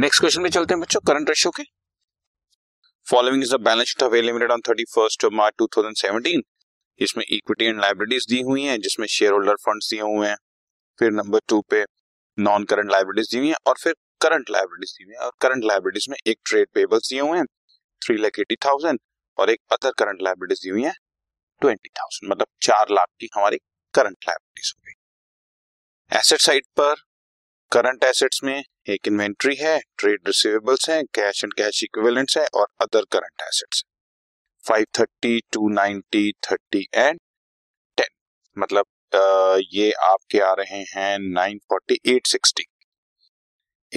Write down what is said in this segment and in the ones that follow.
Next question पे चलते हैं बच्चों, करंट रेशियो के। Following is the balance sheet of eliminated on 31 March 2017, जिसमें इक्विटी एंड लायबिलिटीज दी हुई हैं, जिसमें शेयर होल्डर फंड्स दिए हुए हैं, फिर नंबर 2 पे नॉन करंट लायबिलिटीज दी हुई हैं और फिर करंट लायबिलिटीज दी हुई हैं। और करंट लायबिलिटीज में एक ट्रेड पेबल्स दिए हुए हैं 3,80,000 और एक अदर करंट लायबिलिटीज दी हुई है 20,000, मतलब 4 लाख की हमारी करंट लायबिलिटीज हो गई। एसेट साइड पर करंट एसेट्स में एक इन्वेंट्री है, ट्रेड रिसीवेबल्स हैं, कैश एंड कैश इक्विवेलेंट्स है और अदर करंट एसेट्स 530, 290, 30 एंड 10, मतलब ये आपके आ रहे हैं 940, 860,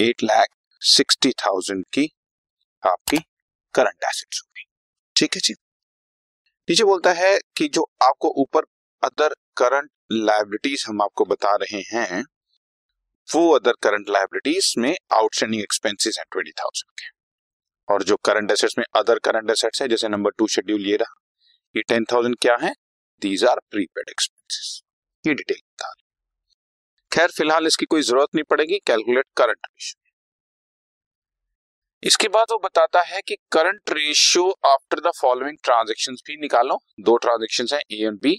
8,60,000 की आपकी करंट एसेट्स होगी। ठीक है जी, नीचे बोलता है कि जो आपको ऊपर अदर करंट लायबिलिटीज हम आपको बता रहे हैं, वो अदर करंट लायबिलिटीज में आउटस्टैंडिंग एक्सपेंसेस हैं 20,000 के, और जो करंट एसेट्स में अदर करंट एसेट्स है जैसे नंबर 2 शेड्यूल ये रहा, ये 10,000 क्या है, दीज आर प्रीपेड एक्सपेंसेस, ये डिटेल बता रहे। खैर फिलहाल इसकी कोई जरूरत नहीं पड़ेगी, कैलकुलेट करंट रेशियो। इसके बाद वो बताता है कि current ratio after the following transactions भी निकालो। 2 ट्रांजैक्शंस हैं ए एंड बी।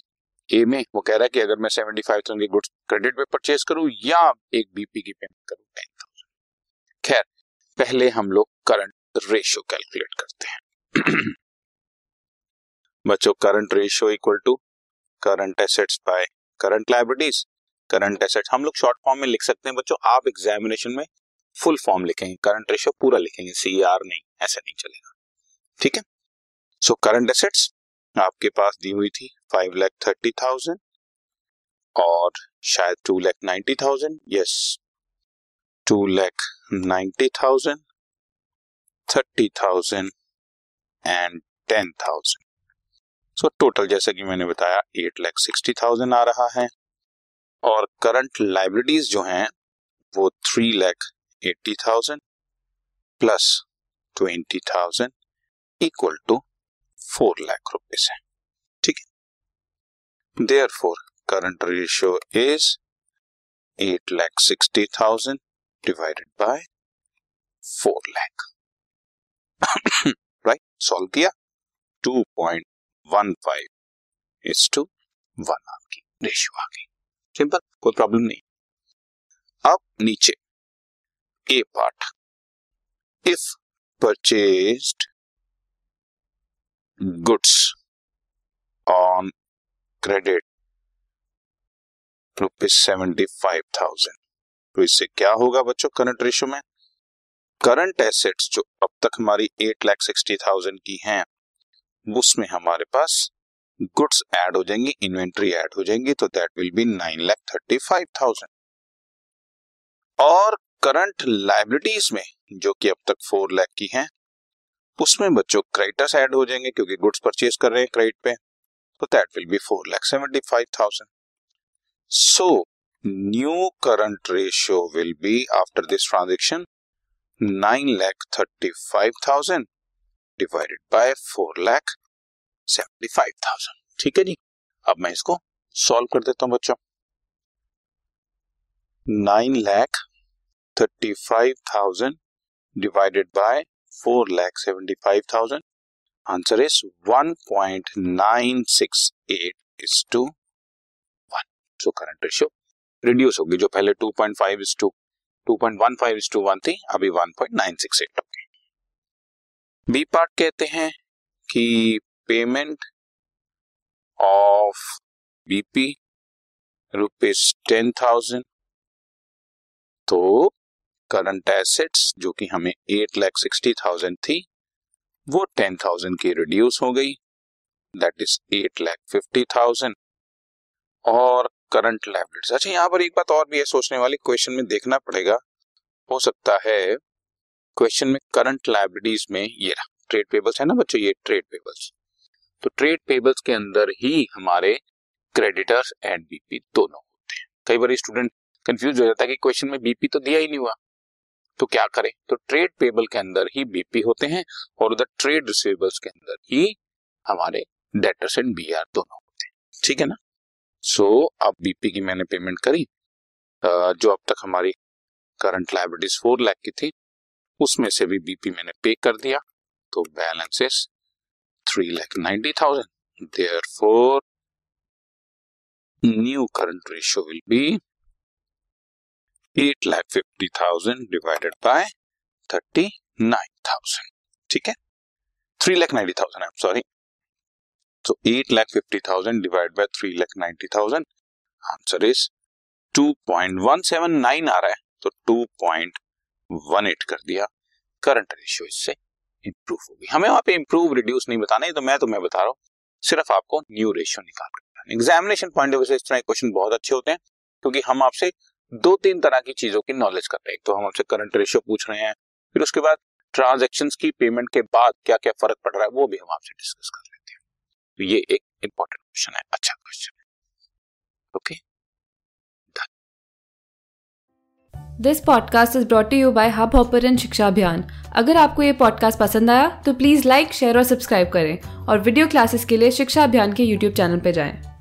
ए में वो कह रहा है कि अगर मैं 75,000 के गुड्स क्रेडिट पे परचेज करूं या एक बीपी की पेमेंट करूं 10,000। खैर पहले हम लोग करंट रेशियो कैलकुलेट करते हैं। बच्चों current ratio equal to current assets by current liabilities. Current assets हम लोग शॉर्ट फॉर्म में लिख सकते हैं बच्चों, आप एग्जामिनेशन में फुल फॉर्म लिखेंगे, करंट रेशियो पूरा लिखेंगे, सीआर नहीं, ऐसा नहीं चलेगा। ठीक है, सो करंट एसेट्स आपके पास दी हुई थी 5,30,000 और शायद 2,90,000, यस 2,90,000, 30,000 एंड 10,000। सो टोटल जैसा कि मैंने बताया 8,60,000 आ रहा है, और करंट लायबिलिटीज जो हैं वो 3,80,000 प्लस 20,000 इक्वल टू 4 लाख रुपए है। ठीक है, therefore current ratio is 8,60,000 divided by 4 lakh. Right, solve किया, 2.15:1 आपकी रेशियो आ गई। सिंपल, कोई प्रॉब्लम नहीं। अब नीचे A part, if purchased goods on credit rupees 75,000, तो इससे क्या होगा बच्चों करंट रेशियो में, करंट एसेट्स जो अब तक हमारी 8,60,000 की हैं उसमें हमारे पास गुड्स ऐड हो जाएंगी, इन्वेंट्री ऐड हो जाएंगी, तो दैट विल बी 9,35,000। और करंट लायबिलिटीज में जो कि अब तक 4 लाख की हैं उसमें बच्चों क्रेडिटर्स ऐड हो जाएंगे क्योंकि गुड्स परचेज कर रहे हैं क्रेडिट पे, तो that will be 4,75,000। So new current ratio will be after this transaction 9,35,000 divided by 4,75,000। ठीक है जी, अब मैं इसको सॉल्व कर देता हूं बच्चों। 9,35,000 divided by 4,75,000, answer is 1.968:1। So current ratio reduce होगी, जो पहले 2.15:1 थी अभी 1.968 हो गई। बी पार्ट कहते हैं कि पेमेंट ऑफ बीपी रुपीज 10,000, तो करंट एसेट्स जो कि हमें 8,60,000 थी वो 10,000 की रिड्यूस हो गई, दैट इज 8,50,000। और करंट लायबिलिटीज, अच्छा यहाँ पर एक बात और भी है सोचने वाली, क्वेश्चन में देखना पड़ेगा, हो सकता है क्वेश्चन में करंट लायबिलिटीज में ये ट्रेड पेबल्स है ना बच्चों, ये ट्रेड पेबल्स, तो ट्रेड पेबल्स के अंदर ही हमारे क्रेडिटर्स एंड बीपी दोनों होते हैं। कई बार स्टूडेंट कंफ्यूज हो जाता है कि क्वेश्चन में बीपी तो दिया ही नहीं हुआ, तो क्या करें, तो ट्रेड पेबल के अंदर ही बीपी होते हैं और उधर ट्रेड रिसीवेबल्स के अंदर ही हमारे डेटर्स एंड बीआर दोनों होते हैं। ठीक है ना, सो अब बीपी की मैंने पेमेंट करी, जो अब तक हमारी करंट लायबिलिटीज 4 लाख की थी उसमें से भी बीपी मैंने पे कर दिया, तो balance is 3,90,000. Therefore, new current ratio will be 8,50,000 divided by 39,000. ठीक है, 3,90,000. I'm sorry. So 8,50,000 divided by 3,90,000. Answer is 2.179 आ रहा है, तो 2.18 कर दिया. करंट रेशियो इससे इंप्रूव होगी. हमें वहां पे इंप्रूव रिड्यूस नहीं बताना है, तो मैं तुम्हें बता रहा हूँ, सिर्फ आपको न्यू रेशियो निकाल कर. एग्जामिनेशन पॉइंट ऑफ व्यू से इस तरह के क्वेश्चन बहुत अच्छे होते हैं, क्योंकि हम आपसे 2-3 तरह की चीजों की नॉलेज कर रहे हैं. तो हम आपसे करंट रेशियो पूछ रहे हैं, फिर उसके बाद ट्रांजेक्शन्स की पेमेंट के बाद क्या क्या फर्क पड़ रहा है वो भी हम आपसे डिस्कस कर लेते हैं. तो ये एक इंपॉर्टेंट क्वेश्चन है, अच्छा क्वेश्चन है. Okay, this podcast is brought to you by hub hopper and Shiksha Abhiyan. अगर आपको ये पॉडकास्ट पसंद आया तो प्लीज़ लाइक, शेयर और सब्सक्राइब करें, और वीडियो क्लासेस के लिए शिक्षा अभियान के यूट्यूब चैनल पर जाएं.